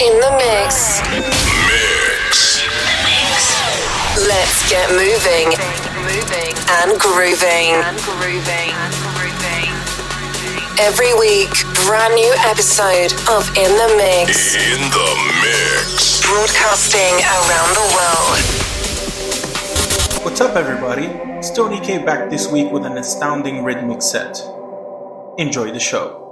In the mix. Let's get moving and grooving. Every week, brand new episode of In the Mix. In the Mix. Broadcasting around the world. What's up, everybody? It's Tony Kay back this week with an astounding rhythmic set. Enjoy the show.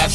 As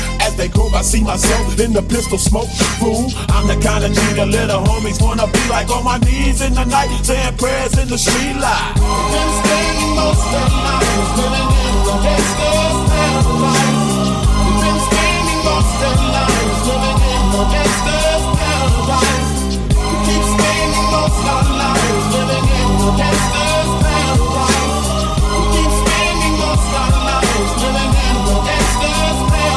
As they grow, I see myself in the pistol smoke. Fool, I'm the kind of G the little homies wanna be like, on my knees in the night, saying prayers in the street light. Been staying most of the night, living in the gangster's paradise. Been staying most of the night, living in the gangster's paradise. We keep staying most of the night, living in the gangster's paradise. We keep staying most of the night, living in the gangster's paradise.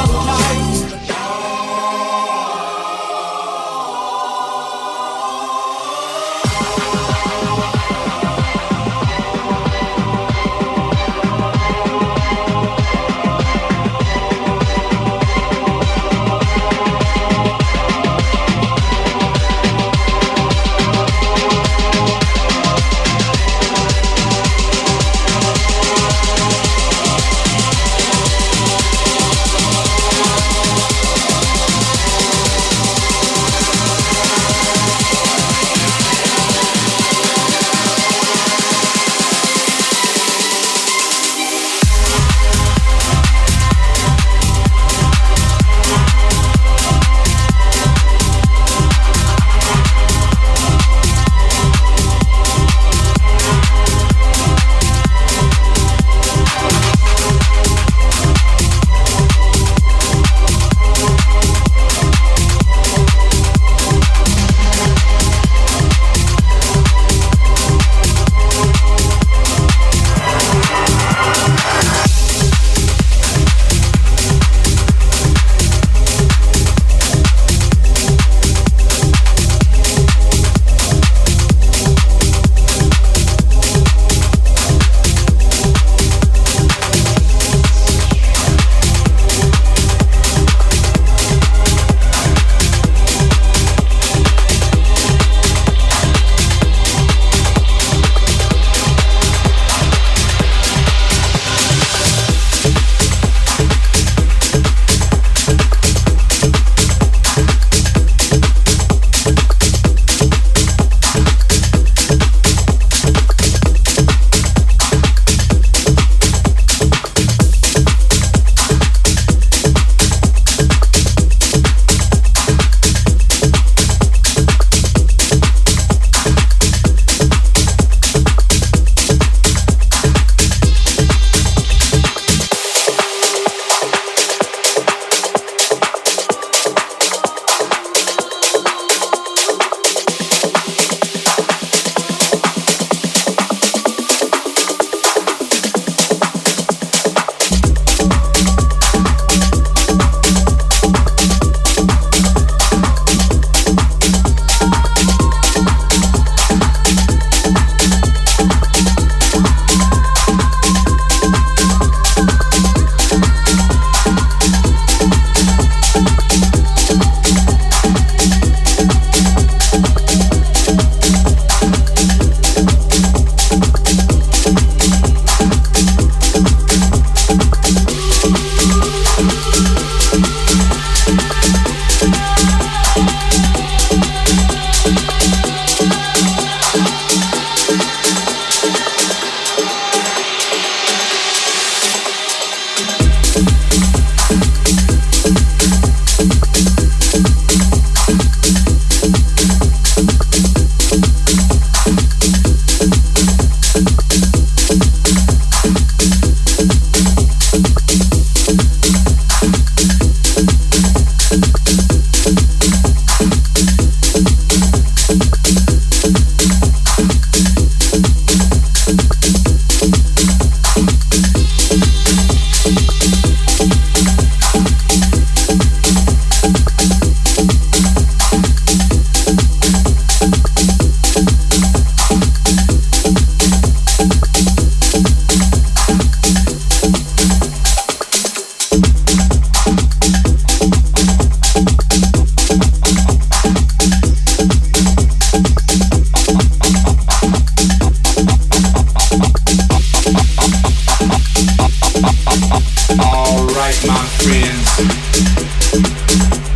right, my friends.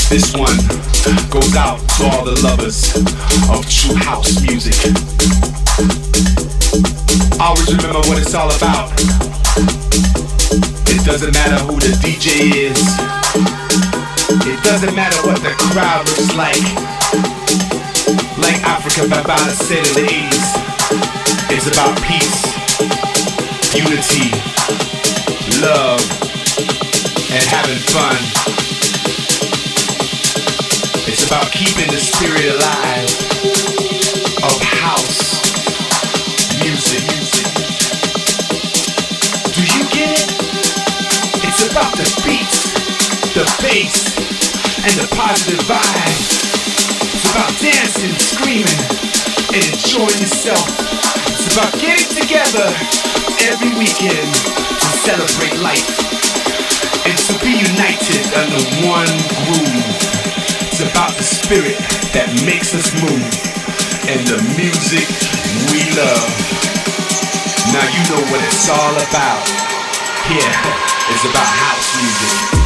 This one goes out to all the lovers of true house music. Always remember what it's all about. It doesn't matter who the DJ is. It doesn't matter what the crowd looks like. Like Africa Babata said in the 80s, it's about peace, unity, love, and having fun. It's about keeping the spirit alive of house music. Do you get it? It's about the beats, the bass, and the positive vibe. It's about dancing, screaming, and enjoying yourself. It's about getting together every weekend to celebrate life and to be united under one groove. It's about the spirit that makes us move and the music we love. Now you know what it's all about. Here is about house music.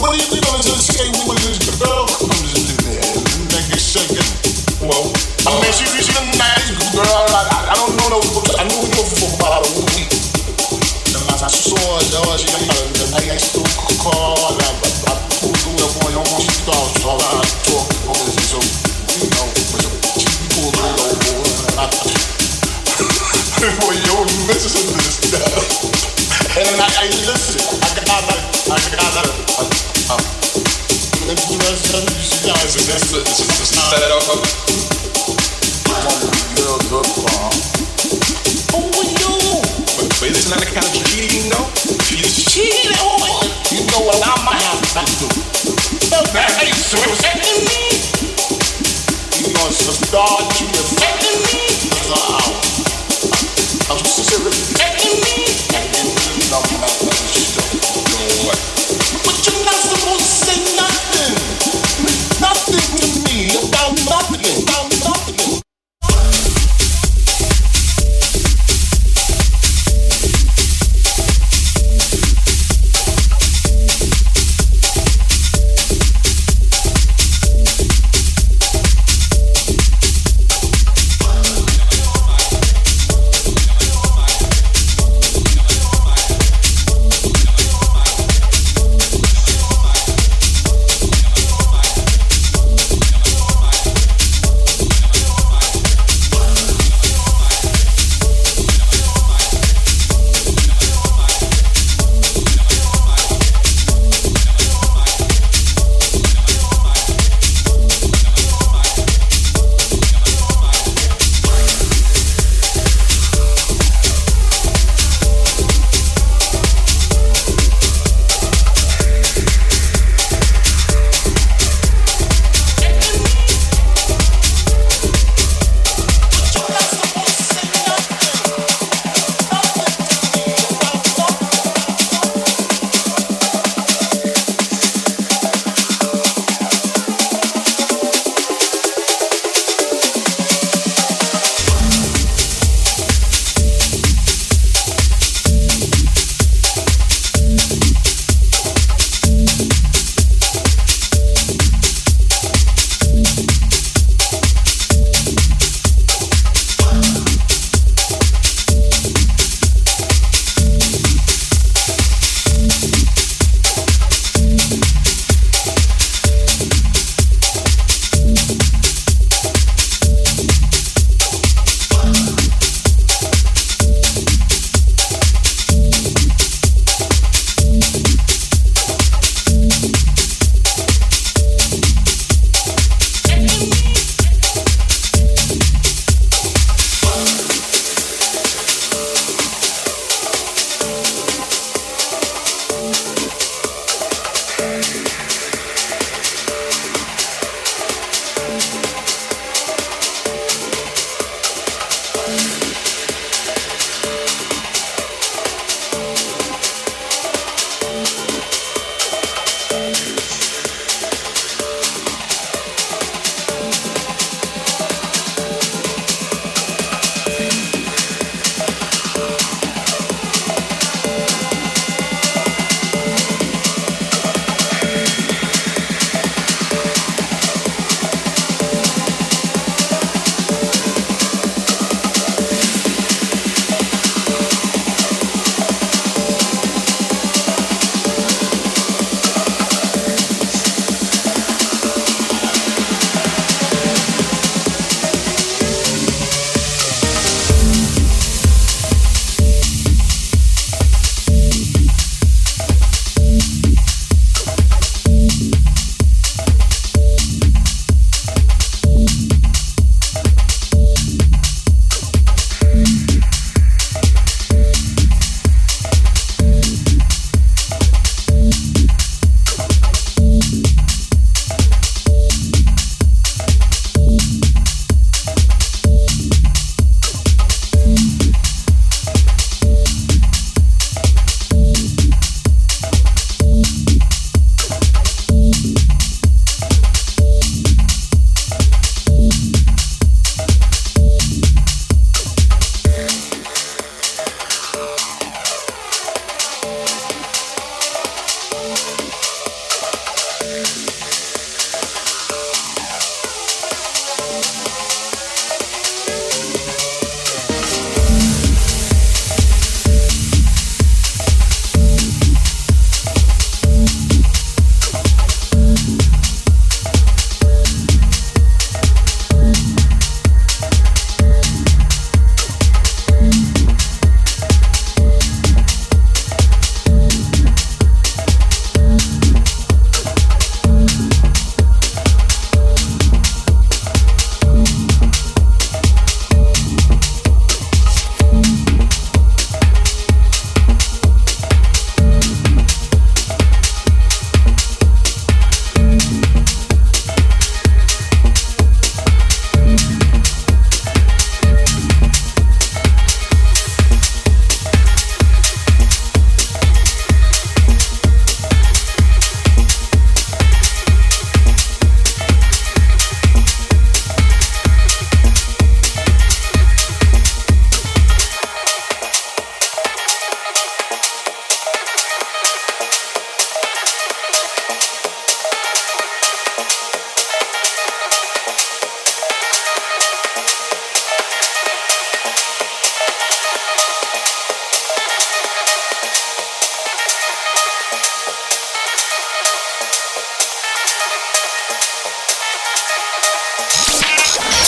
What are you doing? Just say we were just girl.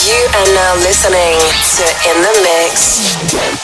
You are now listening to In the Mix.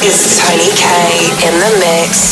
This is Tony Kay in the mix.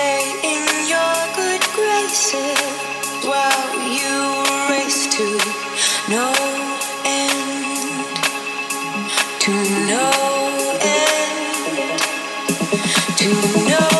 stay in your good graces while you race to no end, to no end, to no end.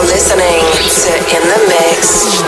You're listening to In the Mix.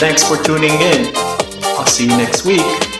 Thanks for tuning in. I'll see you next week.